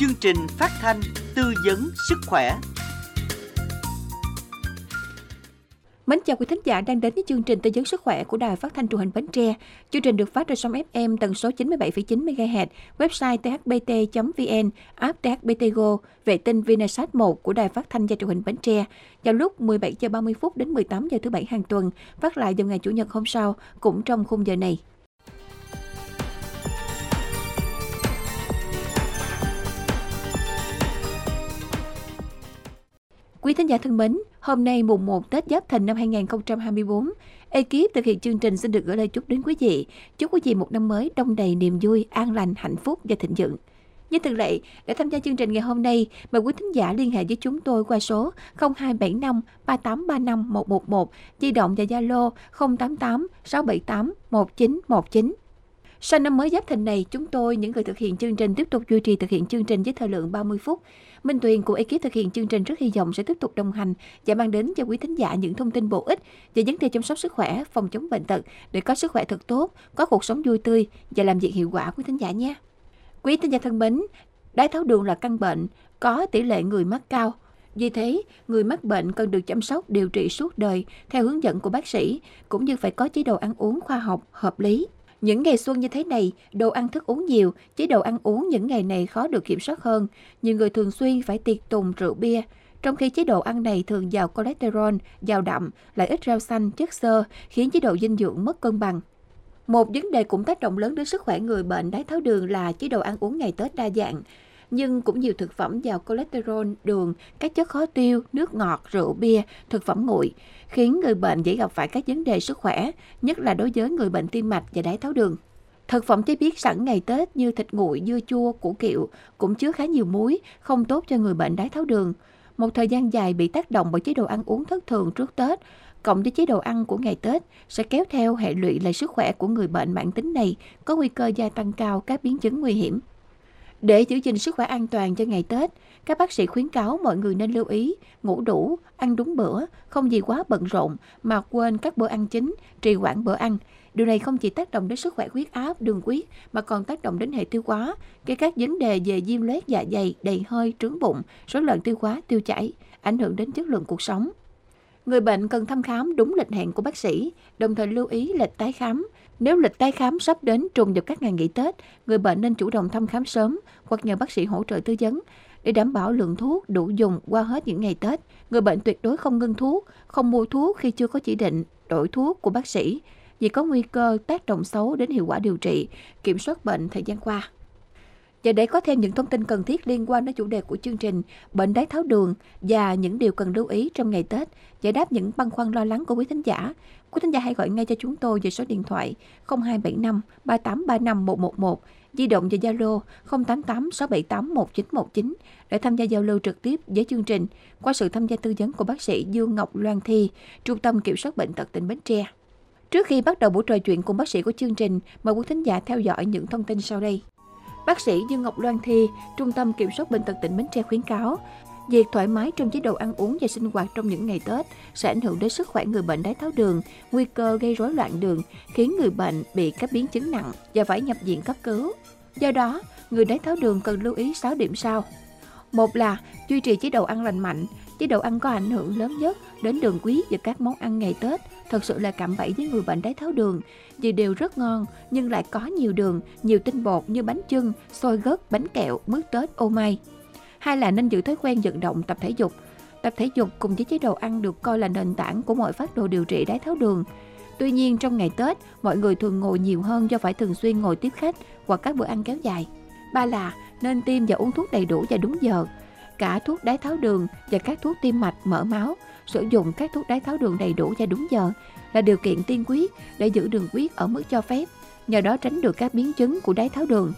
chương trình phát thanh tư vấn sức khỏe. Mến chào quý thính giả đang đến với chương trình tư vấn sức khỏe của Đài Phát thanh Truyền hình Bến Tre. Chương trình được phát trên sóng FM tần số 97,9 MHz, website thbt.vn, app THBT Go, vệ tinh Vinasat 1 của Đài Phát thanh và Truyền hình Bến Tre vào lúc 17:30 phút đến 18 giờ thứ bảy hàng tuần, phát lại vào ngày chủ nhật hôm sau cũng trong khung giờ này. Quý thính giả thân mến, hôm nay mùng 1 Tết Giáp Thìn năm 2024, ekip thực hiện chương trình xin được gửi lời chúc đến quý vị. Chúc quý vị một năm mới đông đầy niềm vui, an lành, hạnh phúc và thịnh vượng. Như thường lệ, để tham gia chương trình ngày hôm nay, mời quý thính giả liên hệ với chúng tôi qua số 0275 3835 111, di động và Zalo 088 678 1919. Sau năm mới Giáp Thìn này, chúng tôi, những người thực hiện chương trình tiếp tục duy trì thực hiện chương trình với thời lượng 30 phút. Minh Tuyền cùng ekip thực hiện chương trình rất hy vọng sẽ tiếp tục đồng hành và mang đến cho quý thính giả những thông tin bổ ích về vấn đề chăm sóc sức khỏe, phòng chống bệnh tật để có sức khỏe thật tốt, có cuộc sống vui tươi và làm việc hiệu quả quý thính giả nha. Quý thính giả thân mến, đái tháo đường là căn bệnh có tỷ lệ người mắc cao. Vì thế, người mắc bệnh cần được chăm sóc, điều trị suốt đời theo hướng dẫn của bác sĩ, cũng như phải có chế độ ăn uống khoa học, hợp lý. Những ngày xuân như thế này, đồ ăn thức uống nhiều, chế độ ăn uống những ngày này khó được kiểm soát hơn. Nhiều người thường xuyên phải tiệc tùng rượu bia, trong khi chế độ ăn này thường giàu cholesterol, giàu đạm, lại ít rau xanh, chất xơ, khiến chế độ dinh dưỡng mất cân bằng. Một vấn đề cũng tác động lớn đến sức khỏe người bệnh đái tháo đường là chế độ ăn uống ngày Tết đa dạng, nhưng cũng nhiều thực phẩm giàu cholesterol, đường, các chất khó tiêu, nước ngọt, rượu bia, thực phẩm nguội, khiến người bệnh dễ gặp phải các vấn đề sức khỏe, nhất là đối với người bệnh tim mạch và đái tháo đường. Thực phẩm chế biến sẵn ngày Tết như thịt nguội, dưa chua, củ kiệu cũng chứa khá nhiều muối, không tốt cho người bệnh đái tháo đường. Một thời gian dài bị tác động bởi chế độ ăn uống thất thường trước Tết, cộng với chế độ ăn của ngày Tết sẽ kéo theo hệ lụy là sức khỏe của người bệnh mãn tính này có nguy cơ gia tăng cao các biến chứng nguy hiểm. Để giữ gìn sức khỏe an toàn cho ngày Tết, các bác sĩ khuyến cáo mọi người nên lưu ý ngủ đủ, ăn đúng bữa, không gì quá bận rộn mà quên các bữa ăn chính, trì hoãn bữa ăn. Điều này không chỉ tác động đến sức khỏe huyết áp, đường huyết mà còn tác động đến hệ tiêu hóa, gây các vấn đề về viêm loét dạ dày, đầy hơi, trướng bụng, rối loạn tiêu hóa, tiêu chảy, ảnh hưởng đến chất lượng cuộc sống. Người bệnh cần thăm khám đúng lịch hẹn của bác sĩ, đồng thời lưu ý lịch tái khám. Nếu lịch tái khám sắp đến trùng vào các ngày nghỉ Tết, người bệnh nên chủ động thăm khám sớm hoặc nhờ bác sĩ hỗ trợ tư vấn để đảm bảo lượng thuốc đủ dùng qua hết những ngày Tết. Người bệnh tuyệt đối không ngưng thuốc, không mua thuốc khi chưa có chỉ định đổi thuốc của bác sĩ vì có nguy cơ tác động xấu đến hiệu quả điều trị, kiểm soát bệnh thời gian qua. Và để có thêm những thông tin cần thiết liên quan đến chủ đề của chương trình bệnh đái tháo đường và những điều cần lưu ý trong ngày Tết, giải đáp những băn khoăn lo lắng của quý thính giả hãy gọi ngay cho chúng tôi về số điện thoại 0275 3835 111, di động và Zalo 088 678 1919 để tham gia giao lưu trực tiếp với chương trình qua sự tham gia tư vấn của bác sĩ Dương Ngọc Loan Thi, Trung tâm Kiểm soát Bệnh tật tỉnh Bến Tre. Trước khi bắt đầu buổi trò chuyện cùng bác sĩ của chương trình, mời quý thính giả theo dõi những thông tin sau đây. Bác sĩ Dương Ngọc Loan Thi, Trung tâm Kiểm soát Bệnh tật tỉnh Bến Tre khuyến cáo, việc thoải mái trong chế độ ăn uống và sinh hoạt trong những ngày Tết sẽ ảnh hưởng đến sức khỏe người bệnh đái tháo đường, nguy cơ gây rối loạn đường, khiến người bệnh bị các biến chứng nặng và phải nhập viện cấp cứu. Do đó, người đái tháo đường cần lưu ý 6 điểm sau. Một là duy trì chế độ ăn lành mạnh. Chế độ ăn có ảnh hưởng lớn nhất đến đường huyết và các món ăn ngày Tết thật sự là cạm bẫy với người bệnh đái tháo đường vì đều rất ngon nhưng lại có nhiều đường, nhiều tinh bột như bánh chưng, xôi gấc, bánh kẹo, mứt Tết, ô mai. Hai là nên giữ thói quen vận động, tập thể dục. Tập thể dục cùng với chế độ ăn được coi là nền tảng của mọi phác đồ điều trị đái tháo đường. Tuy nhiên trong ngày Tết, mọi người thường ngồi nhiều hơn do phải thường xuyên ngồi tiếp khách hoặc các bữa ăn kéo dài. Ba là nên tiêm và uống thuốc đầy đủ và đúng giờ. Cả thuốc đái tháo đường và các thuốc tim mạch, mỡ máu, sử dụng các thuốc đái tháo đường đầy đủ và đúng giờ là điều kiện tiên quyết để giữ đường huyết ở mức cho phép, nhờ đó tránh được các biến chứng của đái tháo đường.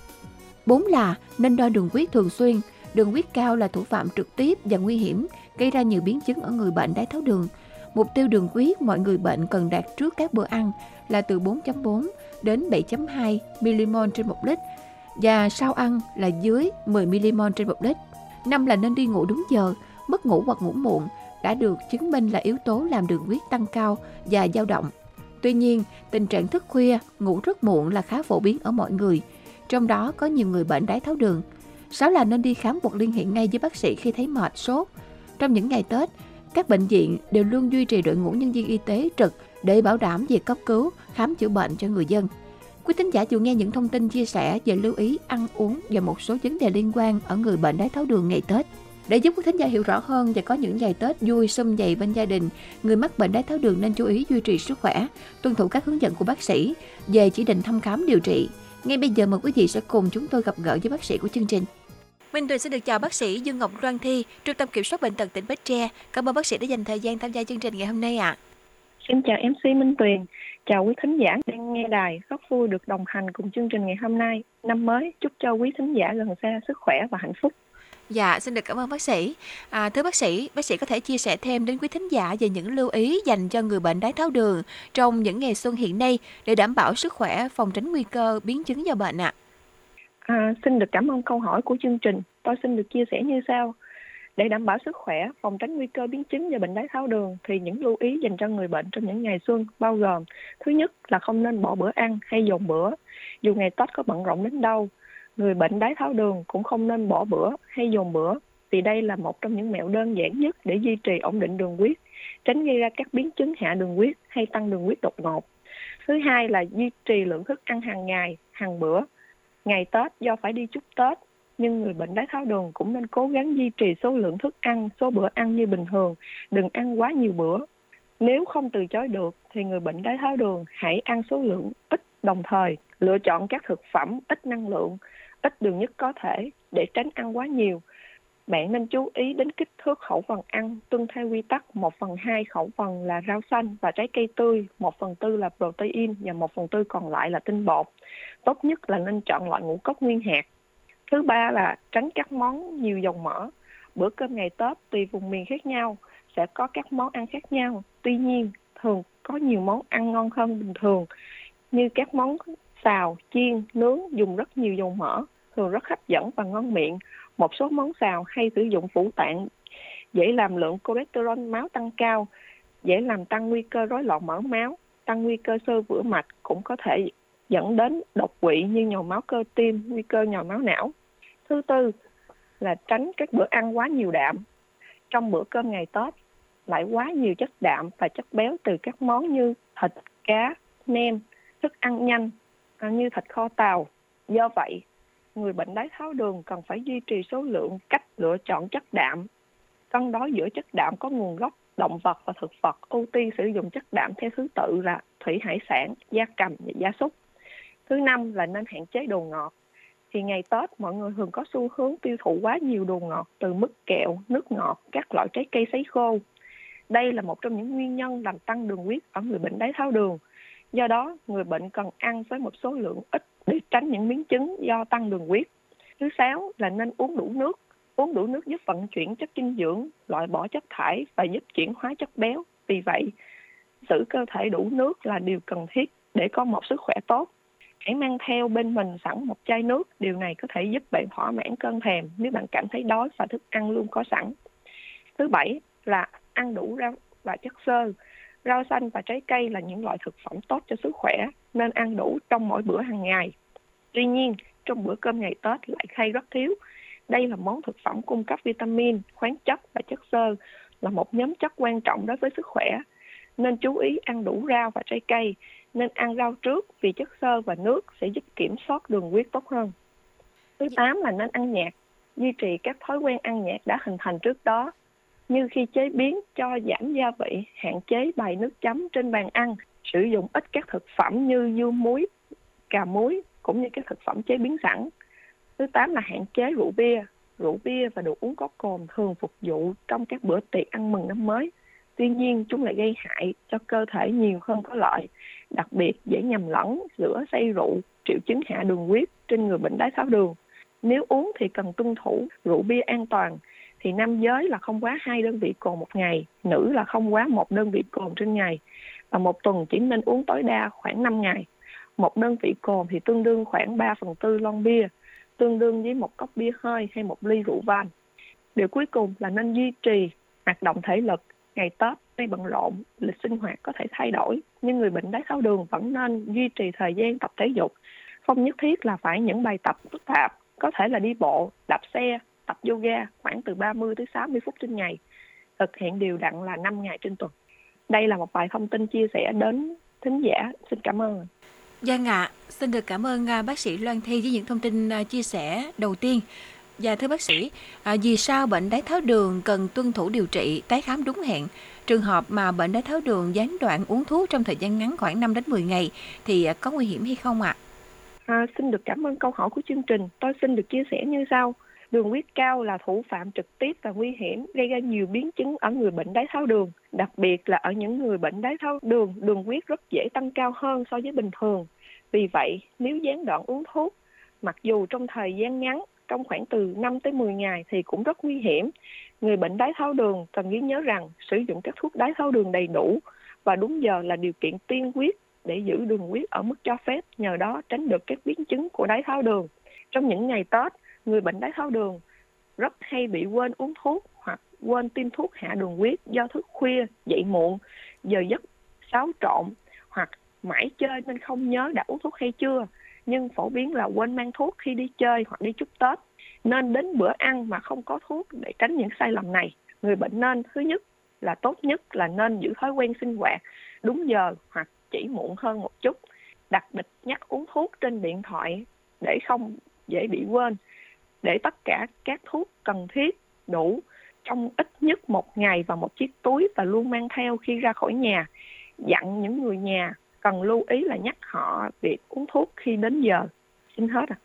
4 là nên đo đường huyết thường xuyên. Đường huyết cao là thủ phạm trực tiếp và nguy hiểm, gây ra nhiều biến chứng ở người bệnh đái tháo đường. Mục tiêu đường huyết mọi người bệnh cần đạt trước các bữa ăn là từ 4.4 đến 7.2 mmol trên 1 lít và sau ăn là dưới 10 mmol trên 1 lít. 5 là nên đi ngủ đúng giờ, mất ngủ hoặc ngủ muộn đã được chứng minh là yếu tố làm đường huyết tăng cao và dao động. Tuy nhiên, tình trạng thức khuya, ngủ rất muộn là khá phổ biến ở mọi người, trong đó có nhiều người bệnh đái tháo đường. 6 là nên đi khám hoặc liên hệ ngay với bác sĩ khi thấy mệt, sốt. Trong những ngày Tết, các bệnh viện đều luôn duy trì đội ngũ nhân viên y tế trực để bảo đảm việc cấp cứu, khám chữa bệnh cho người dân. Quý thính giả vừa nghe những thông tin chia sẻ về lưu ý ăn uống và một số vấn đề liên quan ở người bệnh đái tháo đường ngày Tết. Để giúp quý thính giả hiểu rõ hơn và có những ngày Tết vui sum vầy bên gia đình, người mắc bệnh đái tháo đường nên chú ý duy trì sức khỏe, tuân thủ các hướng dẫn của bác sĩ về chỉ định thăm khám điều trị. Ngay bây giờ mời quý vị sẽ cùng chúng tôi gặp gỡ với bác sĩ của chương trình. Minh Tuyền xin được chào bác sĩ Dương Ngọc Loan Thi, Trung tâm Kiểm soát Bệnh tật tỉnh Bến Tre. Cảm ơn bác sĩ đã dành thời gian tham gia chương trình ngày hôm nay ạ. Xin chào MC Minh Tuyền, chào quý thính giả đang nghe đài, rất vui được đồng hành cùng chương trình ngày hôm nay. Năm mới chúc cho quý thính giả gần xa sức khỏe và hạnh phúc. Dạ, xin được cảm ơn bác sĩ. Thưa bác sĩ có thể chia sẻ thêm đến quý thính giả về những lưu ý dành cho người bệnh đái tháo đường trong những ngày xuân hiện nay để đảm bảo sức khỏe, phòng tránh nguy cơ biến chứng do bệnh ạ. Xin được cảm ơn câu hỏi của chương trình. Tôi xin được chia sẻ như sau. Để đảm bảo sức khỏe, phòng tránh nguy cơ biến chứng do bệnh đái tháo đường thì những lưu ý dành cho người bệnh trong những ngày xuân bao gồm: thứ nhất là không nên bỏ bữa ăn hay dồn bữa. Dù ngày Tết có bận rộn đến đâu, người bệnh đái tháo đường cũng không nên bỏ bữa hay dồn bữa vì đây là một trong những mẹo đơn giản nhất để duy trì ổn định đường huyết, tránh gây ra các biến chứng hạ đường huyết hay tăng đường huyết đột ngột. Thứ hai là duy trì lượng thức ăn hàng ngày, hàng bữa. Ngày Tết do phải đi chúc Tết, nhưng người bệnh đái tháo đường cũng nên cố gắng duy trì số lượng thức ăn, số bữa ăn như bình thường, đừng ăn quá nhiều bữa. Nếu không từ chối được thì người bệnh đái tháo đường hãy ăn số lượng ít, đồng thời lựa chọn các thực phẩm ít năng lượng, ít đường nhất có thể để tránh ăn quá nhiều. Bạn nên chú ý đến kích thước khẩu phần ăn, tuân theo quy tắc 1/2 khẩu phần là rau xanh và trái cây tươi, 1/4 là protein và 1/4 còn lại là tinh bột. Tốt nhất là nên chọn loại ngũ cốc nguyên hạt. Thứ ba là tránh các món nhiều dầu mỡ. Bữa cơm ngày Tết tùy vùng miền khác nhau sẽ có các món ăn khác nhau. Tuy nhiên, thường có nhiều món ăn ngon hơn bình thường như các món xào, chiên, nướng dùng rất nhiều dầu mỡ, thường rất hấp dẫn và ngon miệng. Một số món xào hay sử dụng phủ tạng, dễ làm lượng cholesterol máu tăng cao, dễ làm tăng nguy cơ rối loạn mỡ máu, tăng nguy cơ xơ vữa mạch, cũng có thể dẫn đến đột quỵ như nhồi máu cơ tim, nguy cơ nhồi máu não. Thứ tư là tránh các bữa ăn quá nhiều đạm. Trong bữa cơm ngày Tết lại quá nhiều chất đạm và chất béo từ các món như thịt, cá, nem, thức ăn nhanh như thịt kho tàu. Do vậy, người bệnh đái tháo đường cần phải duy trì số lượng, cách lựa chọn chất đạm, cân đối giữa chất đạm có nguồn gốc động vật và thực vật, ưu tiên sử dụng chất đạm theo thứ tự là thủy hải sản, gia cầm và gia súc. Thứ năm là nên hạn chế đồ ngọt. Thì ngày Tết mọi người thường có xu hướng tiêu thụ quá nhiều đồ ngọt từ mứt kẹo, nước ngọt, các loại trái cây sấy khô. Đây là một trong những nguyên nhân làm tăng đường huyết ở người bệnh đái tháo đường. Do đó, người bệnh cần ăn với một số lượng ít để tránh những biến chứng do tăng đường huyết. Thứ sáu là nên uống đủ nước. Uống đủ nước giúp vận chuyển chất dinh dưỡng, loại bỏ chất thải và giúp chuyển hóa chất béo. Vì vậy, giữ cơ thể đủ nước là điều cần thiết để có một sức khỏe tốt. Hãy mang theo bên mình sẵn một chai nước. Điều này có thể giúp bạn thỏa mãn cơn thèm nếu bạn cảm thấy đói và thức ăn luôn có sẵn. Thứ bảy là ăn đủ rau và chất xơ. Rau xanh và trái cây là những loại thực phẩm tốt cho sức khỏe, nên ăn đủ trong mỗi bữa hàng ngày. Tuy nhiên, trong bữa cơm ngày Tết lại khay rất thiếu. Đây là món thực phẩm cung cấp vitamin, khoáng chất và chất xơ, là một nhóm chất quan trọng đối với sức khỏe. Nên chú ý ăn đủ rau và trái cây, nên ăn rau trước vì chất xơ và nước sẽ giúp kiểm soát đường huyết tốt hơn. Thứ 8 là nên ăn nhạt, duy trì các thói quen ăn nhạt đã hình thành trước đó, như khi chế biến cho giảm gia vị, hạn chế bày nước chấm trên bàn ăn, sử dụng ít các thực phẩm như dưa muối, cà muối, cũng như các thực phẩm chế biến sẵn. Thứ 8 là hạn chế rượu bia. Rượu bia và đồ uống có cồn thường phục vụ trong các bữa tiệc ăn mừng năm mới. Tuy nhiên, chúng lại gây hại cho cơ thể nhiều hơn có lợi, đặc biệt dễ nhầm lẫn giữa say rượu, triệu chứng hạ đường huyết trên người bệnh đái tháo đường. Nếu uống thì cần tuân thủ rượu bia an toàn, thì nam giới là không quá 2 đơn vị cồn một ngày, nữ là không quá 1 đơn vị cồn trên ngày, và một tuần chỉ nên uống tối đa khoảng 5 ngày. 1 đơn vị cồn thì tương đương khoảng 3/4 lon bia, tương đương với 1 cốc bia hơi hay 1 ly rượu vang. Điều cuối cùng là nên duy trì hoạt động thể lực. Ngày Tết tuy bận rộn, lịch sinh hoạt có thể thay đổi, nhưng người bệnh đái tháo đường vẫn nên duy trì thời gian tập thể dục, không nhất thiết là phải những bài tập phức tạp có thể là đi bộ, đạp xe, tập yoga khoảng từ 30 tới 60 phút trên ngày, thực hiện đều đặn là 5 ngày trên tuần. Đây là một vài thông tin chia sẻ đến thính giả. Xin cảm ơn. Giang ạ, xin được cảm ơn bác sĩ Loan Thi với những thông tin chia sẻ đầu tiên. Và thưa bác sĩ, vì sao bệnh đái tháo đường cần tuân thủ điều trị, tái khám đúng hẹn? Trường hợp mà bệnh đái tháo đường gián đoạn uống thuốc trong thời gian ngắn khoảng 5 đến 10 ngày thì có nguy hiểm hay không ạ? Xin được cảm ơn câu hỏi của chương trình. Tôi xin được chia sẻ như sau. Đường huyết cao là thủ phạm trực tiếp và nguy hiểm, gây ra nhiều biến chứng ở người bệnh đái tháo đường. Đặc biệt là ở những người bệnh đái tháo đường, đường huyết rất dễ tăng cao hơn so với bình thường. Vì vậy, nếu gián đoạn uống thuốc, mặc dù trong thời gian ngắn, trong khoảng từ 5 tới 10 ngày thì cũng rất nguy hiểm. Người bệnh đái tháo đường cần ghi nhớ rằng sử dụng các thuốc đái tháo đường đầy đủ và đúng giờ là điều kiện tiên quyết để giữ đường huyết ở mức cho phép, nhờ đó tránh được các biến chứng của đái tháo đường. Trong những ngày Tết, người bệnh đái tháo đường rất hay bị quên uống thuốc hoặc quên tiêm thuốc hạ đường huyết do thức khuya, dậy muộn, giờ giấc xáo trộn hoặc mãi chơi nên không nhớ đã uống thuốc hay chưa. Nhưng phổ biến là quên mang thuốc khi đi chơi hoặc đi chúc Tết. Nên đến bữa ăn mà không có thuốc để tránh những sai lầm này. Người bệnh nên, thứ nhất là tốt nhất là nên giữ thói quen sinh hoạt đúng giờ hoặc chỉ muộn hơn một chút. Đặc biệt nhắc uống thuốc trên điện thoại để không dễ bị quên. Để tất cả các thuốc cần thiết đủ trong ít nhất một ngày vào một chiếc túi và luôn mang theo khi ra khỏi nhà. Dặn những người nhà cần lưu ý là nhắc họ việc uống thuốc khi đến giờ. Xin hết ạ.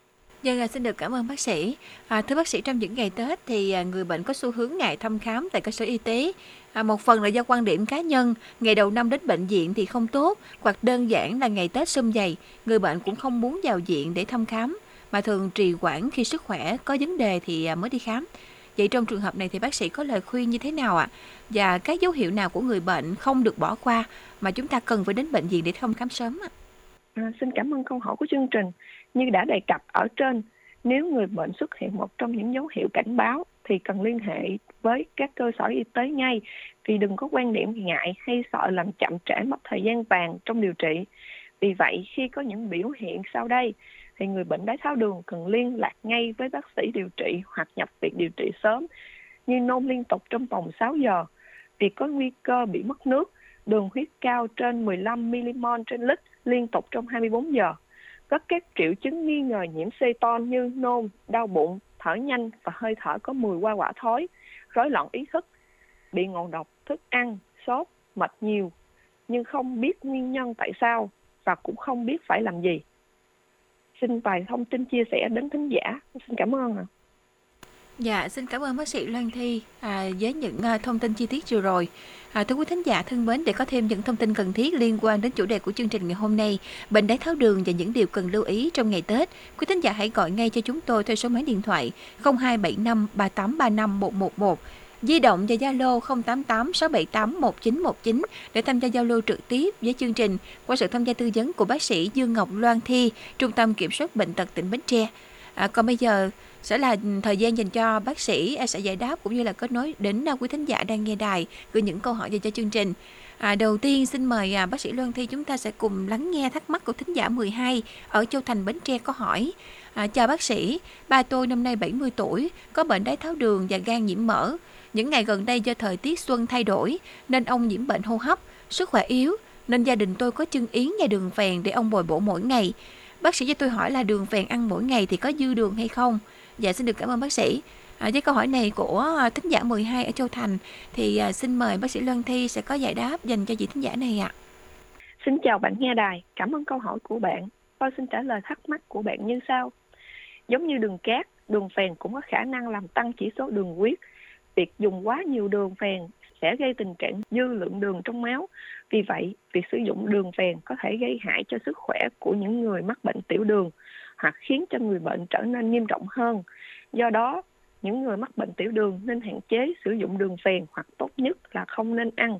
Dạ, xin được cảm ơn bác sĩ. Thưa bác sĩ, trong những ngày Tết thì người bệnh có xu hướng ngại thăm khám tại cơ sở y tế. Một phần là do quan điểm cá nhân, ngày đầu năm đến bệnh viện thì không tốt, hoặc đơn giản là ngày Tết sum vầy, người bệnh cũng không muốn vào viện để thăm khám, mà thường trì hoãn khi sức khỏe có vấn đề thì mới đi khám. Vậy trong trường hợp này thì bác sĩ có lời khuyên như thế nào ạ? Và các dấu hiệu nào của người bệnh không được bỏ qua mà chúng ta cần phải đến bệnh viện để thăm khám sớm ạ? Xin cảm ơn câu hỏi của chương trình. Như đã đề cập ở trên, nếu người bệnh xuất hiện một trong những dấu hiệu cảnh báo thì cần liên hệ với các cơ sở y tế ngay, vì đừng có quan điểm ngại hay sợ làm chậm trễ mất thời gian vàng trong điều trị. Vì vậy, khi có những biểu hiện sau đây thì người bệnh đái tháo đường cần liên lạc ngay với bác sĩ điều trị hoặc nhập viện điều trị sớm, như nôn liên tục trong vòng 6 giờ, việc có nguy cơ bị mất nước, đường huyết cao trên 15 mmol trên lít liên tục trong 24 giờ, có các triệu chứng nghi ngờ nhiễm Ceton như nôn, đau bụng, thở nhanh và hơi thở có mùi qua quả thối, rối loạn ý thức, bị ngộ độc thức ăn, sốt, mệt nhiều, nhưng không biết nguyên nhân tại sao và cũng không biết phải làm gì. Xin vài thông tin chia sẻ đến thính giả. Xin cảm ơn ạ. Dạ, xin cảm ơn bác sĩ Loan Thi với những thông tin chi tiết vừa rồi. Thưa quý thính giả thân mến, để có thêm những thông tin cần thiết liên quan đến chủ đề của chương trình ngày hôm nay, bệnh đái tháo đường và những điều cần lưu ý trong ngày Tết, quý thính giả hãy gọi ngay cho chúng tôi theo số máy điện thoại 0275 3835 111. Di động và Zalo 088 678 1919 để tham gia giao lưu trực tiếp với chương trình qua sự tham gia tư vấn của bác sĩ Dương Ngọc Loan Thi, Trung tâm Kiểm soát Bệnh tật tỉnh Bến Tre. Còn bây giờ sẽ là thời gian dành cho bác sĩ sẽ giải đáp cũng như là kết nối đến quý thính giả đang nghe đài gửi những câu hỏi về cho chương trình. Đầu tiên xin mời bác sĩ Loan Thi, chúng ta sẽ cùng lắng nghe thắc mắc của thính giả 12 ở Châu Thành, Bến Tre có hỏi. Chào bác sĩ, ba tôi năm nay 70 tuổi, có bệnh đái tháo đường và gan nhiễm mỡ. Những ngày gần đây do thời tiết xuân thay đổi nên ông nhiễm bệnh hô hấp, sức khỏe yếu nên gia đình tôi có chưng yến và đường phèn để ông bồi bổ mỗi ngày. Bác sĩ cho tôi hỏi là đường phèn ăn mỗi ngày thì có dư đường hay không? Dạ, xin được cảm ơn bác sĩ. Với câu hỏi này của thính giả 12 ở Châu Thành thì xin mời bác sĩ Loan Thi sẽ có giải đáp dành cho vị thính giả này ạ. Xin chào bạn nghe đài, cảm ơn câu hỏi của bạn. Tôi xin trả lời thắc mắc của bạn như sau. Giống như đường cát, đường phèn cũng có khả năng làm tăng chỉ số đường huyết. Việc dùng quá nhiều đường phèn sẽ gây tình trạng dư lượng đường trong máu. Vì vậy, việc sử dụng đường phèn có thể gây hại cho sức khỏe của những người mắc bệnh tiểu đường hoặc khiến cho người bệnh trở nên nghiêm trọng hơn. Do đó, những người mắc bệnh tiểu đường nên hạn chế sử dụng đường phèn hoặc tốt nhất là không nên ăn.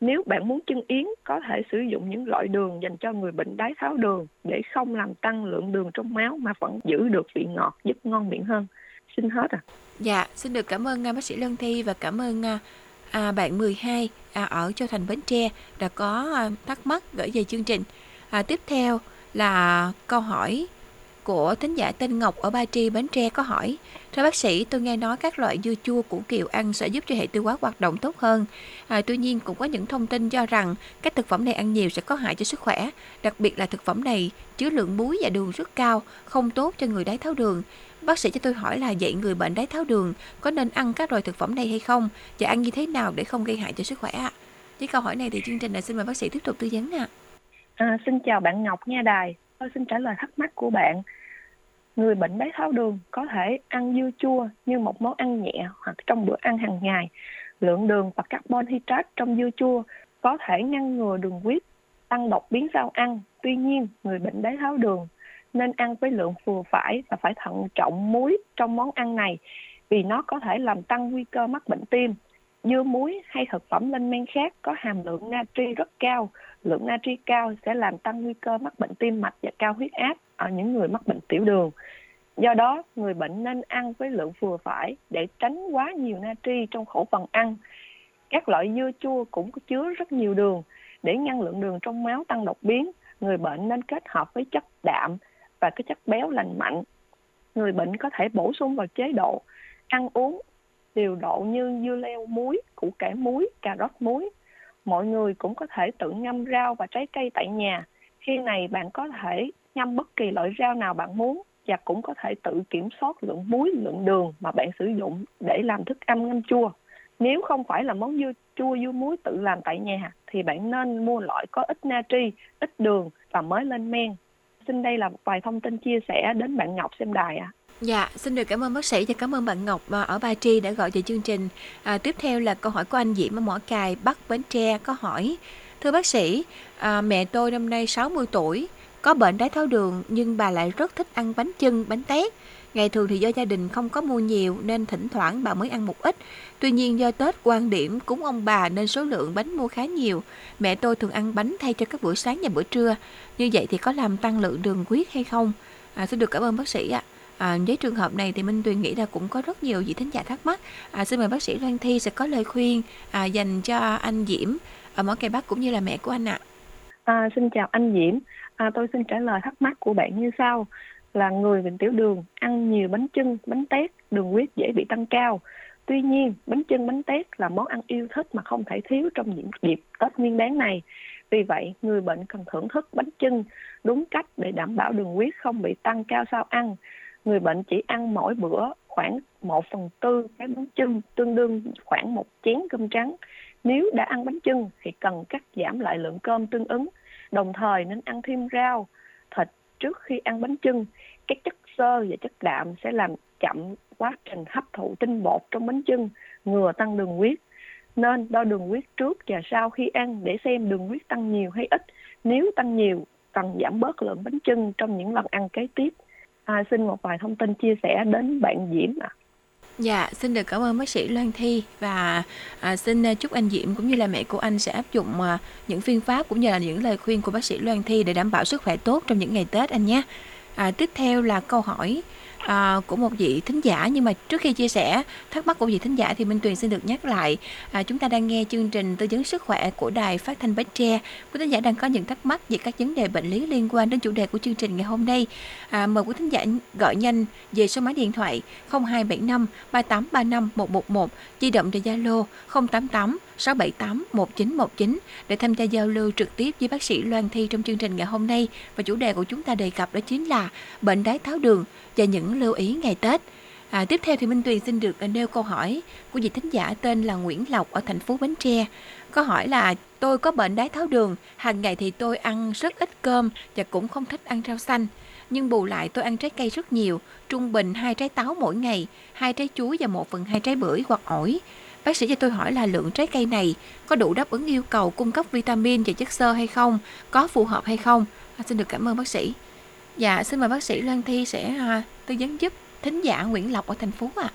Nếu bạn muốn chưng yến, có thể sử dụng những loại đường dành cho người bệnh đái tháo đường để không làm tăng lượng đường trong máu mà vẫn giữ được vị ngọt giúp ngon miệng hơn. Xin hết ạ. Dạ, xin được cảm ơn bác sĩ Loan Thi và cảm ơn bạn 12 ở Châu Thành, Bến Tre đã có thắc mắc gửi về chương trình. Tiếp theo là câu hỏi của thính giả tên Ngọc ở Ba Tri, Bến Tre có hỏi: thưa bác sĩ, tôi nghe nói các loại dưa chua, củ kiệu ăn sẽ giúp cho hệ tiêu hóa hoạt động tốt hơn. Tuy nhiên cũng có những thông tin cho rằng các thực phẩm này ăn nhiều sẽ có hại cho sức khỏe, đặc biệt là thực phẩm này chứa lượng muối và đường rất cao, không tốt cho người đái tháo đường. Bác sĩ cho tôi hỏi là vậy người bệnh đái tháo đường có nên ăn các loại thực phẩm này hay không, và ăn như thế nào để không gây hại cho sức khỏe ạ? Với câu hỏi này thì chương trình xin mời bác sĩ tiếp tục tư vấn ạ. Xin chào bạn Ngọc nha Đài. Tôi xin trả lời thắc mắc của bạn. Người bệnh đái tháo đường có thể ăn dưa chua như một món ăn nhẹ hoặc trong bữa ăn hàng ngày. Lượng đường và carbon hydrate trong dưa chua có thể ngăn ngừa đường huyết tăng đột biến sau ăn. Tuy nhiên, người bệnh đái tháo đường nên ăn với lượng vừa phải và phải thận trọng muối trong món ăn này vì nó có thể làm tăng nguy cơ mắc bệnh tim. Dưa muối hay thực phẩm lên men khác có hàm lượng natri rất cao. Lượng natri cao sẽ làm tăng nguy cơ mắc bệnh tim mạch và cao huyết áp ở những người mắc bệnh tiểu đường. Do đó, người bệnh nên ăn với lượng vừa phải để tránh quá nhiều natri trong khẩu phần ăn. Các loại dưa chua cũng chứa rất nhiều đường. Để ngăn lượng đường trong máu tăng đột biến, người bệnh nên kết hợp với chất đạm và các chất béo lành mạnh. Người bệnh có thể bổ sung vào chế độ ăn uống điều độ như dưa leo muối, củ cải muối, cà rốt muối. Mọi người cũng có thể tự ngâm rau và trái cây tại nhà. Khi này bạn có thể ngâm bất kỳ loại rau nào bạn muốn và cũng có thể tự kiểm soát lượng muối, lượng đường mà bạn sử dụng để làm thức ăn ngâm chua. Nếu không phải là món dưa chua, dưa muối tự làm tại nhà thì bạn nên mua loại có ít natri, ít đường và mới lên men. Xin đây là một vài thông tin chia sẻ đến bạn Ngọc xem đài ạ. Dạ, xin được cảm ơn bác sĩ và cảm ơn bạn Ngọc ở Ba Tri đã gọi về chương trình. Tiếp theo là câu hỏi của anh Diễm ở Mỏ Cày, Bắc Bến Tre có hỏi: thưa bác sĩ, mẹ tôi năm nay 60 tuổi, có bệnh đái tháo đường nhưng bà lại rất thích ăn bánh chưng, bánh tét. Ngày thường thì do gia đình không có mua nhiều nên thỉnh thoảng bà mới ăn một ít. Tuy nhiên do Tết quan điểm cúng ông bà nên số lượng bánh mua khá nhiều. Mẹ tôi thường ăn bánh thay cho các bữa sáng và bữa trưa. Như vậy thì có làm tăng lượng đường huyết hay không? Xin được cảm ơn bác sĩ ạ. Với trường hợp này thì Minh Tuyền nghĩ là cũng có rất nhiều vị thính giả thắc mắc. Xin mời bác sĩ Loan Thi sẽ có lời khuyên dành cho anh Diễm ở Mỏ Cây Bắc cũng như là mẹ của anh ạ. Xin chào anh Diễm. Tôi xin trả lời thắc mắc của bạn như sau. Là người bệnh tiểu đường ăn nhiều bánh chưng, bánh tét, đường huyết dễ bị tăng cao. Tuy nhiên, bánh chưng, bánh tét là món ăn yêu thích mà không thể thiếu trong những dịp Tết Nguyên Đán này. Vì vậy, người bệnh cần thưởng thức bánh chưng đúng cách để đảm bảo đường huyết không bị tăng cao sau ăn. Người bệnh chỉ ăn mỗi bữa khoảng 1/4 cái bánh chưng, tương đương khoảng 1 chén cơm trắng. Nếu đã ăn bánh chưng thì cần cắt giảm lại lượng cơm tương ứng. Đồng thời nên ăn thêm rau, thịt trước khi ăn bánh chưng. Các chất xơ và chất đạm sẽ làm chậm quá trình hấp thụ tinh bột trong bánh chưng, ngừa tăng đường huyết. Nên đo đường huyết trước và sau khi ăn để xem đường huyết tăng nhiều hay ít. Nếu tăng nhiều, cần giảm bớt lượng bánh chưng trong những lần ăn kế tiếp. Xin một vài thông tin chia sẻ đến bạn Diễm ạ. Dạ, xin được cảm ơn bác sĩ Loan Thi và xin chúc anh Diễm cũng như là mẹ của anh sẽ áp dụng những phương pháp cũng như là những lời khuyên của bác sĩ Loan Thi để đảm bảo sức khỏe tốt trong những ngày Tết anh nhé. Tiếp theo là câu hỏi của một vị thính giả, nhưng mà trước khi chia sẻ thắc mắc của vị thính giả thì Minh Tuyền xin được nhắc lại chúng ta đang nghe chương trình tư vấn sức khỏe của Đài Phát thanh Bến Tre. Quý thính giả đang có những thắc mắc về các vấn đề bệnh lý liên quan đến chủ đề của chương trình ngày hôm nay, mời quý thính giả gọi nhanh về số máy điện thoại 0275 3835 111, di động trên Zalo 088 678 1919 để tham gia giao lưu trực tiếp với bác sĩ Loan Thi trong chương trình ngày hôm nay, và chủ đề của chúng ta đề cập đó chính là bệnh đái tháo đường và những lưu ý ngày Tết. Tiếp theo thì Minh Tuyền xin được nêu câu hỏi của vị thính giả tên là Nguyễn Lộc ở thành phố Bến Tre. Có hỏi là tôi có bệnh đái tháo đường, hàng ngày thì tôi ăn rất ít cơm và cũng không thích ăn rau xanh. Nhưng bù lại tôi ăn trái cây rất nhiều, trung bình 2 trái táo mỗi ngày, 2 trái chuối và 1/2 trái bưởi hoặc ổi. Bác sĩ cho tôi hỏi là lượng trái cây này có đủ đáp ứng yêu cầu cung cấp vitamin và chất xơ hay không, có phù hợp hay không? Xin được cảm ơn bác sĩ. Dạ, xin mời bác sĩ Loan Thi sẽ tư vấn giúp thính giả Nguyễn Lộc ở thành phố ạ.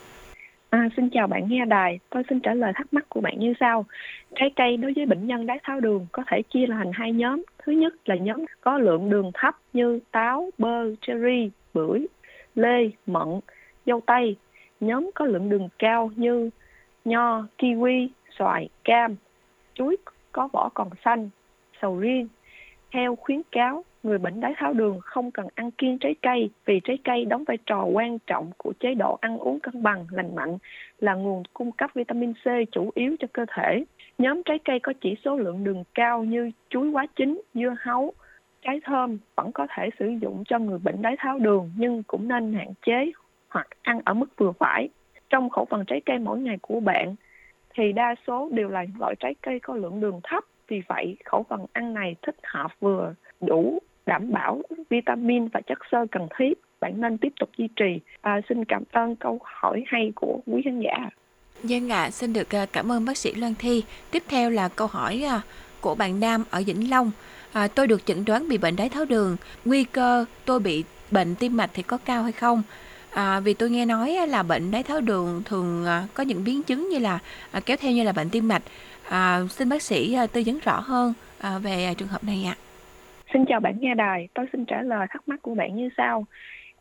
Xin chào bạn nghe đài, tôi xin trả lời thắc mắc của bạn như sau. Trái cây đối với bệnh nhân đái tháo đường có thể chia thành 2 nhóm. Thứ nhất là nhóm có lượng đường thấp như táo, bơ, cherry, bưởi, lê, mận, dâu tây. Nhóm có lượng đường cao như nho, kiwi, xoài, cam, chuối có vỏ còn xanh, sầu riêng. Theo khuyến cáo, người bệnh đái tháo đường không cần ăn kiêng trái cây vì trái cây đóng vai trò quan trọng của chế độ ăn uống cân bằng, lành mạnh, là nguồn cung cấp vitamin C chủ yếu cho cơ thể. Nhóm trái cây có chỉ số lượng đường cao như chuối quá chín, dưa hấu, trái thơm vẫn có thể sử dụng cho người bệnh đái tháo đường, nhưng cũng nên hạn chế hoặc ăn ở mức vừa phải. Trong khẩu phần trái cây mỗi ngày của bạn thì đa số đều là loại trái cây có lượng đường thấp. Vì vậy, khẩu phần ăn này thích hợp vừa đủ, đảm bảo vitamin và chất xơ cần thiết. Bạn nên tiếp tục duy trì. Xin cảm ơn câu hỏi hay của quý khán giả. Dân ạ, xin được cảm ơn bác sĩ Loan Thi. Tiếp theo là câu hỏi của bạn Nam ở Vĩnh Long. Tôi được chẩn đoán bị bệnh đái tháo đường. Nguy cơ tôi bị bệnh tim mạch thì có cao hay không? Vì tôi nghe nói là bệnh đái tháo đường thường có những biến chứng như là kéo theo như là bệnh tim mạch. Xin bác sĩ tư vấn rõ hơn về trường hợp này ạ. Xin chào bạn nghe đài, tôi xin trả lời thắc mắc của bạn như sau.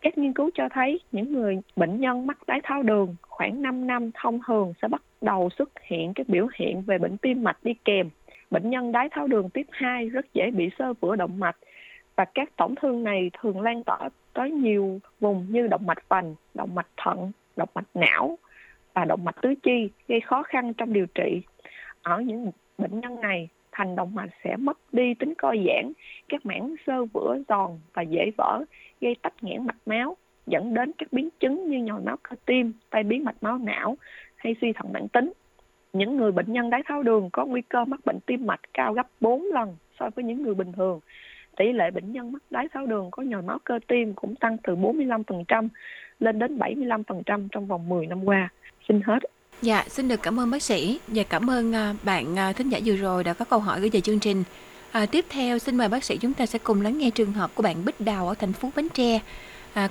Các nghiên cứu cho thấy những người bệnh nhân mắc đái tháo đường khoảng 5 năm thông thường sẽ bắt đầu xuất hiện các biểu hiện về bệnh tim mạch đi kèm. Bệnh nhân đái tháo đường tiếp 2 rất dễ bị xơ vữa động mạch và các tổn thương này thường lan tỏa tới nhiều vùng như động mạch vành, động mạch thận, động mạch não và động mạch tứ chi, gây khó khăn trong điều trị. Ở những bệnh nhân này, thành động mạch sẽ mất đi tính co giãn, các mảng xơ vữa giòn và dễ vỡ, gây tắc nghẽn mạch máu, dẫn đến các biến chứng như nhồi máu cơ tim, tai biến mạch máu não hay suy thận mãn tính. Những người bệnh nhân đái tháo đường có nguy cơ mắc bệnh tim mạch cao gấp 4 lần so với những người bình thường. Tỷ lệ bệnh nhân mắc đái tháo đường có nhồi máu cơ tim cũng tăng từ 45% lên đến 75% trong vòng 10 năm qua. Xin hết. Dạ, xin được cảm ơn bác sĩ và cảm ơn bạn thính giả vừa rồi đã có câu hỏi gửi về chương trình. Tiếp theo xin mời bác sĩ chúng ta sẽ cùng lắng nghe trường hợp của bạn Bích Đào ở thành phố Bến Tre.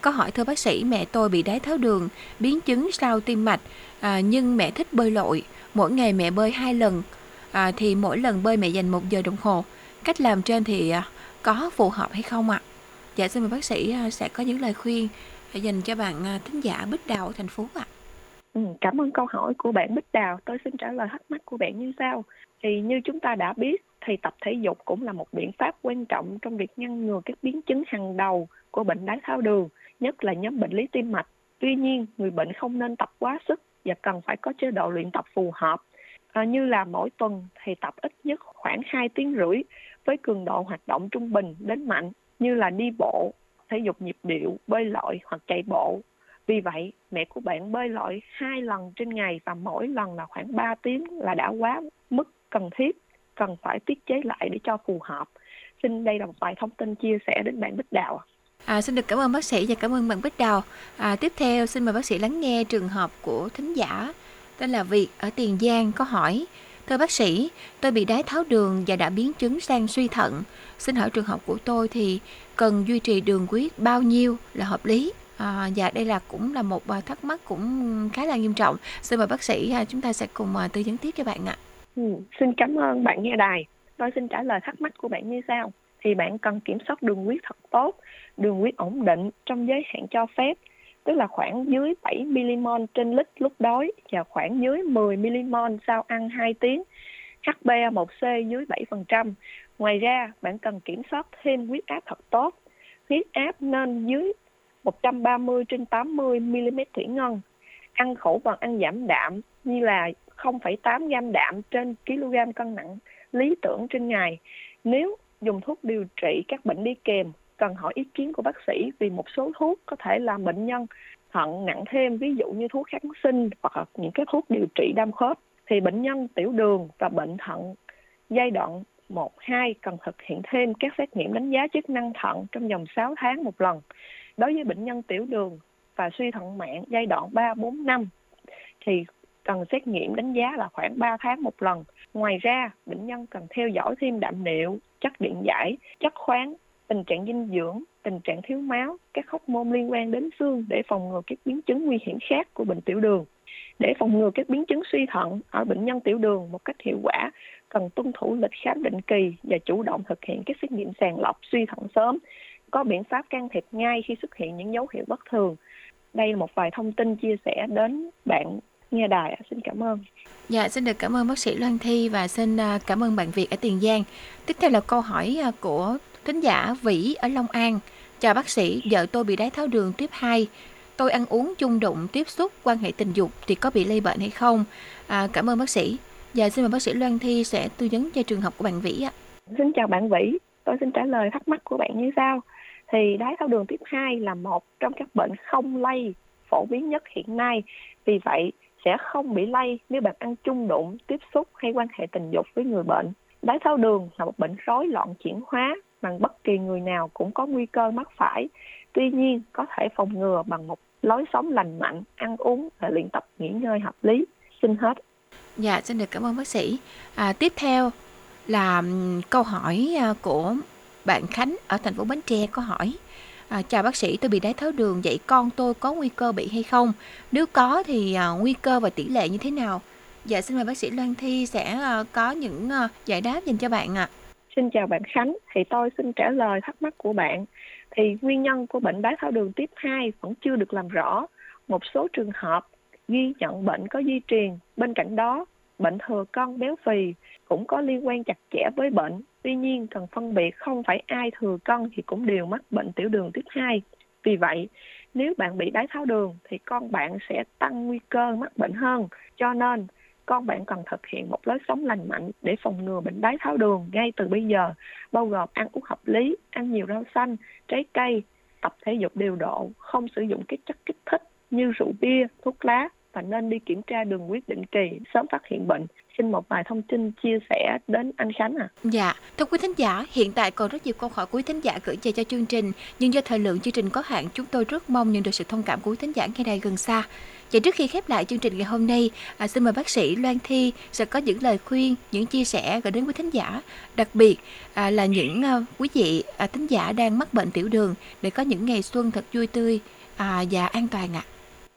Có hỏi thưa bác sĩ, mẹ tôi bị đái tháo đường, biến chứng sau tim mạch, nhưng mẹ thích bơi lội. Mỗi ngày mẹ bơi 2 lần, thì mỗi lần bơi mẹ dành 1 giờ đồng hồ. Cách làm trên thì có phù hợp hay không ạ? Dạ, xin mời bác sĩ sẽ có những lời khuyên dành cho bạn thính giả Bích Đào ở thành phố ạ. Cảm ơn câu hỏi của bạn Bích Đào. Tôi xin trả lời thắc mắc của bạn như sau. Thì như chúng ta đã biết thì tập thể dục cũng là một biện pháp quan trọng trong việc ngăn ngừa các biến chứng hàng đầu của bệnh đái tháo đường, nhất là nhóm bệnh lý tim mạch. Tuy nhiên, người bệnh không nên tập quá sức và cần phải có chế độ luyện tập phù hợp. Như là mỗi tuần thì tập ít nhất khoảng 2,5 tiếng với cường độ hoạt động trung bình đến mạnh như là đi bộ, thể dục nhịp điệu, bơi lội hoặc chạy bộ. Vì vậy, mẹ của bạn bơi lội 2 lần trên ngày và mỗi lần là khoảng 3 tiếng là đã quá mức cần thiết, cần phải tiết chế lại để cho phù hợp. Xin đây là một vài thông tin chia sẻ đến bạn Bích Đào. Xin được cảm ơn bác sĩ và cảm ơn bạn Bích Đào. Tiếp theo, xin mời bác sĩ lắng nghe trường hợp của thính giả tên là Việt ở Tiền Giang có hỏi. Thưa bác sĩ, tôi bị đái tháo đường và đã biến chứng sang suy thận. Xin hỏi trường hợp của tôi thì cần duy trì đường huyết bao nhiêu là hợp lý? Dạ, đây cũng là một thắc mắc cũng khá là nghiêm trọng. Xin mời bác sĩ chúng ta sẽ cùng tư vấn tiếp cho bạn ạ. Xin cảm ơn bạn nghe đài. Tôi xin trả lời thắc mắc của bạn như sau. Thì bạn cần kiểm soát đường huyết thật tốt, đường huyết ổn định trong giới hạn cho phép, tức là khoảng dưới 7 mmol trên lít lúc đói và khoảng dưới 10 mmol sau ăn 2 tiếng, HbA1c dưới 7%. Ngoài ra, bạn cần kiểm soát thêm huyết áp thật tốt, huyết áp nên dưới 130 trên 80 mm thủy ngân. Ăn khẩu phần ăn giảm đạm như là 0,8 gram đạm trên kg cân nặng lý tưởng trên ngày. Nếu dùng thuốc điều trị các bệnh đi kèm, cần hỏi ý kiến của bác sĩ vì một số thuốc có thể làm bệnh nhân thận nặng thêm, ví dụ như thuốc kháng sinh hoặc những cái thuốc điều trị đam khớp. Thì bệnh nhân tiểu đường và bệnh thận giai đoạn 1-2 cần thực hiện thêm các xét nghiệm đánh giá chức năng thận trong vòng 6 tháng một lần. Đối với bệnh nhân tiểu đường và suy thận mạn giai đoạn 3-4-5 thì cần xét nghiệm đánh giá là khoảng 3 tháng một lần. Ngoài ra, bệnh nhân cần theo dõi thêm đạm niệu, chất điện giải, chất khoáng, tình trạng dinh dưỡng, tình trạng thiếu máu, các hormone liên quan đến xương để phòng ngừa các biến chứng nguy hiểm khác của bệnh tiểu đường. Để phòng ngừa các biến chứng suy thận ở bệnh nhân tiểu đường một cách hiệu quả, cần tuân thủ lịch khám định kỳ và chủ động thực hiện các xét nghiệm sàng lọc suy thận sớm, có biện pháp can thiệp ngay khi xuất hiện những dấu hiệu bất thường. Đây là một vài thông tin chia sẻ đến bạn nghe đài. Xin cảm ơn. Dạ, xin được cảm ơn bác sĩ Loan Thi và xin cảm ơn bạn Việt ở Tiền Giang. Tiếp theo là câu hỏi của Thính giả Vĩ ở Long An: chào bác sĩ, vợ tôi bị đái tháo đường tuyếp 2. Tôi ăn uống, chung đụng, tiếp xúc, quan hệ tình dục thì có bị lây bệnh hay không? Cảm ơn bác sĩ. Giờ xin mời bác sĩ Loan Thi sẽ tư vấn cho trường hợp của bạn Vĩ ạ. Xin chào bạn Vĩ, tôi xin trả lời thắc mắc của bạn như sau. Thì đái tháo đường tuyếp 2 là một trong các bệnh không lây phổ biến nhất hiện nay. Vì vậy sẽ không bị lây nếu bạn ăn chung đụng, tiếp xúc hay quan hệ tình dục với người bệnh. Đái tháo đường là một bệnh rối loạn chuyển hóa mà bất kỳ người nào cũng có nguy cơ mắc phải. Tuy nhiên, có thể phòng ngừa bằng một lối sống lành mạnh, ăn uống và luyện tập nghỉ ngơi hợp lý. Xin hết. Dạ, xin được cảm ơn bác sĩ. Tiếp theo là câu hỏi của bạn Khánh ở thành phố Bến Tre có hỏi: chào bác sĩ, tôi bị đái tháo đường, vậy con tôi có nguy cơ bị hay không? Nếu có thì nguy cơ và tỷ lệ như thế nào? Dạ, xin mời bác sĩ Loan Thi sẽ có những giải đáp dành cho bạn ạ. Xin chào bạn Khánh, thì tôi xin trả lời thắc mắc của bạn. Thì nguyên nhân của bệnh đái tháo đường tuyếp 2 vẫn chưa được làm rõ. Một số trường hợp ghi nhận bệnh có di truyền. Bên cạnh đó, bệnh thừa cân béo phì cũng có liên quan chặt chẽ với bệnh. Tuy nhiên, cần phân biệt không phải ai thừa cân thì cũng đều mắc bệnh tiểu đường tuyếp 2. Vì vậy, nếu bạn bị đái tháo đường thì con bạn sẽ tăng nguy cơ mắc bệnh hơn. Cho nên, con bạn cần thực hiện một lối sống lành mạnh để phòng ngừa bệnh đái tháo đường ngay từ bây giờ, bao gồm ăn uống hợp lý, ăn nhiều rau xanh, trái cây, tập thể dục điều độ, không sử dụng các chất kích thích như rượu bia, thuốc lá và nên đi kiểm tra đường huyết định kỳ, sớm phát hiện bệnh. Xin một vài thông tin chia sẻ đến anh Khánh ạ. Dạ, thưa quý thính giả, hiện tại còn rất nhiều câu hỏi quý thính giả gửi về cho chương trình, nhưng do thời lượng chương trình có hạn, chúng tôi rất mong nhận được sự thông cảm của quý thính giả ngay đây gần xa. Vậy trước khi khép lại chương trình ngày hôm nay, xin mời bác sĩ Loan Thi sẽ có những lời khuyên, những chia sẻ gửi đến quý thính giả, đặc biệt là những quý vị thính giả đang mắc bệnh tiểu đường để có những ngày xuân thật vui tươi và an toàn ạ.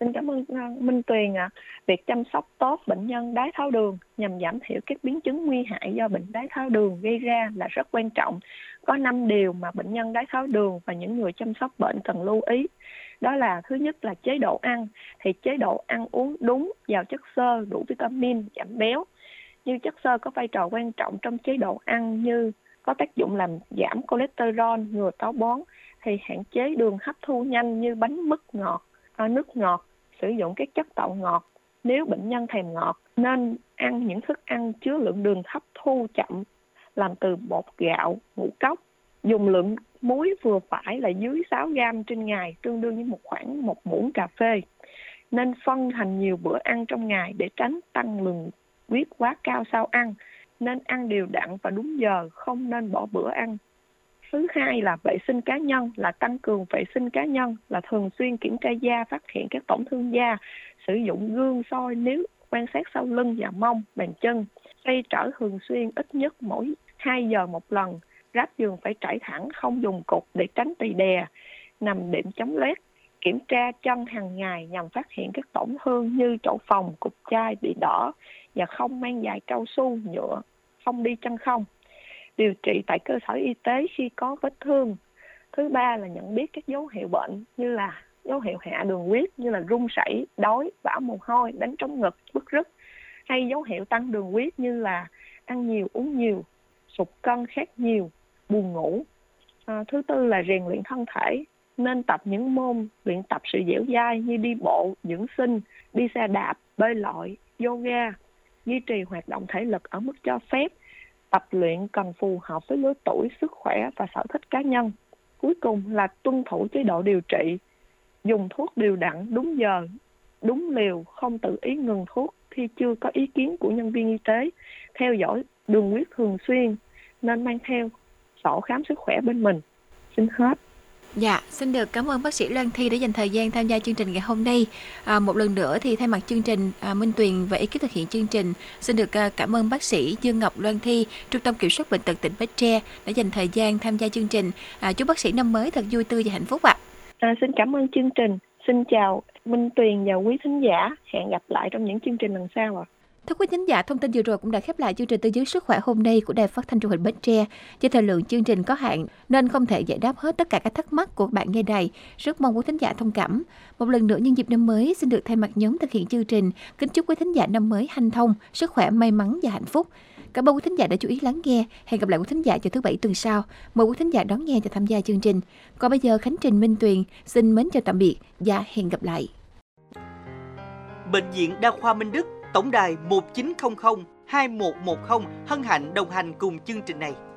Xin cảm ơn Minh Tuyền ạ. Việc chăm sóc tốt bệnh nhân đái tháo đường nhằm giảm thiểu các biến chứng nguy hại do bệnh đái tháo đường gây ra là rất quan trọng. Có 5 điều mà bệnh nhân đái tháo đường và những người chăm sóc bệnh cần lưu ý. Đó là thứ nhất là chế độ ăn. Thì chế độ ăn uống đúng, giàu chất xơ, đủ vitamin, giảm béo. Như chất xơ có vai trò quan trọng trong chế độ ăn như có tác dụng làm giảm cholesterol, ngừa táo bón. Thì hạn chế đường hấp thu nhanh như bánh mứt ngọt, nước ngọt, sử dụng các chất tạo ngọt. Nếu bệnh nhân thèm ngọt nên ăn những thức ăn chứa lượng đường hấp thu chậm, làm từ bột gạo, ngũ cốc. Dùng lượng muối vừa phải là dưới 6 gram trên ngày, tương đương với khoảng 1 muỗng cà phê. Nên phân thành nhiều bữa ăn trong ngày để tránh tăng lượng huyết quá cao sau ăn. Nên ăn đều đặn và đúng giờ, không nên bỏ bữa ăn. Thứ hai là vệ sinh cá nhân, là tăng cường vệ sinh cá nhân, là thường xuyên kiểm tra da, phát hiện các tổn thương da, sử dụng gương soi nếu quan sát sau lưng và mông, bàn chân, xoay trở thường xuyên ít nhất mỗi 2 giờ một lần, ráp giường phải trải thẳng, không dùng cục để tránh tì đè, nằm điểm chống loét, kiểm tra chân hàng ngày nhằm phát hiện các tổn thương như chỗ phồng, cục chai bị đỏ và không mang giày cao su, nhựa, không đi chân không. Điều trị tại cơ sở y tế khi có vết thương. Thứ ba là nhận biết các dấu hiệu bệnh như là dấu hiệu hạ đường huyết như là run rẩy, đói, vã mồ hôi, đánh trống ngực, bứt rứt, hay dấu hiệu tăng đường huyết như là ăn nhiều, uống nhiều, sụt cân, khát nhiều, buồn ngủ. Thứ tư là rèn luyện thân thể, nên tập những môn luyện tập sự dẻo dai như đi bộ, dưỡng sinh, đi xe đạp, bơi lội, yoga, duy trì hoạt động thể lực ở mức cho phép. Tập luyện cần phù hợp với lứa tuổi, sức khỏe và sở thích cá nhân. Cuối cùng là tuân thủ chế độ điều trị, dùng thuốc đều đặn, đúng giờ, đúng liều, không tự ý ngừng thuốc khi chưa có ý kiến của nhân viên y tế, theo dõi đường huyết thường xuyên, nên mang theo sổ khám sức khỏe bên mình. Xin hết. Dạ, xin được cảm ơn bác sĩ Loan Thi đã dành thời gian tham gia chương trình ngày hôm nay. Một lần nữa thì thay mặt chương trình, Minh Tuyền và ekip thực hiện chương trình xin được cảm ơn bác sĩ Dương Ngọc Loan Thi, Trung tâm Kiểm soát Bệnh tật tỉnh Bến Tre đã dành thời gian tham gia chương trình. Chúc bác sĩ năm mới thật vui tươi và hạnh phúc ạ. Xin cảm ơn chương trình. Xin chào Minh Tuyền và quý thính giả. Hẹn gặp lại trong những chương trình lần sau ạ. Thưa quý khán giả, thông tin vừa rồi cũng đã khép lại chương trình tư vấn sức khỏe hôm nay của Đài Phát thanh Truyền hình Bến Tre. Do thời lượng chương trình có hạn nên không thể giải đáp hết tất cả các thắc mắc của bạn nghe đài. Rất mong quý khán giả thông cảm. Một lần nữa nhân dịp năm mới, xin được thay mặt nhóm thực hiện chương trình kính chúc quý khán giả năm mới hanh thông, sức khỏe, may mắn và hạnh phúc. Cảm ơn quý thính giả đã chú ý lắng nghe. Hẹn gặp lại quý thính giả vào thứ Bảy tuần sau. Mời quý thính giả đón nghe và tham gia chương trình. Còn bây giờ, Khánh Trình, Minh Tuyền xin mến chào tạm biệt và hẹn gặp lại. Bệnh viện Đa khoa Minh Đức, tổng đài 1900 2110 hân hạnh đồng hành cùng chương trình này.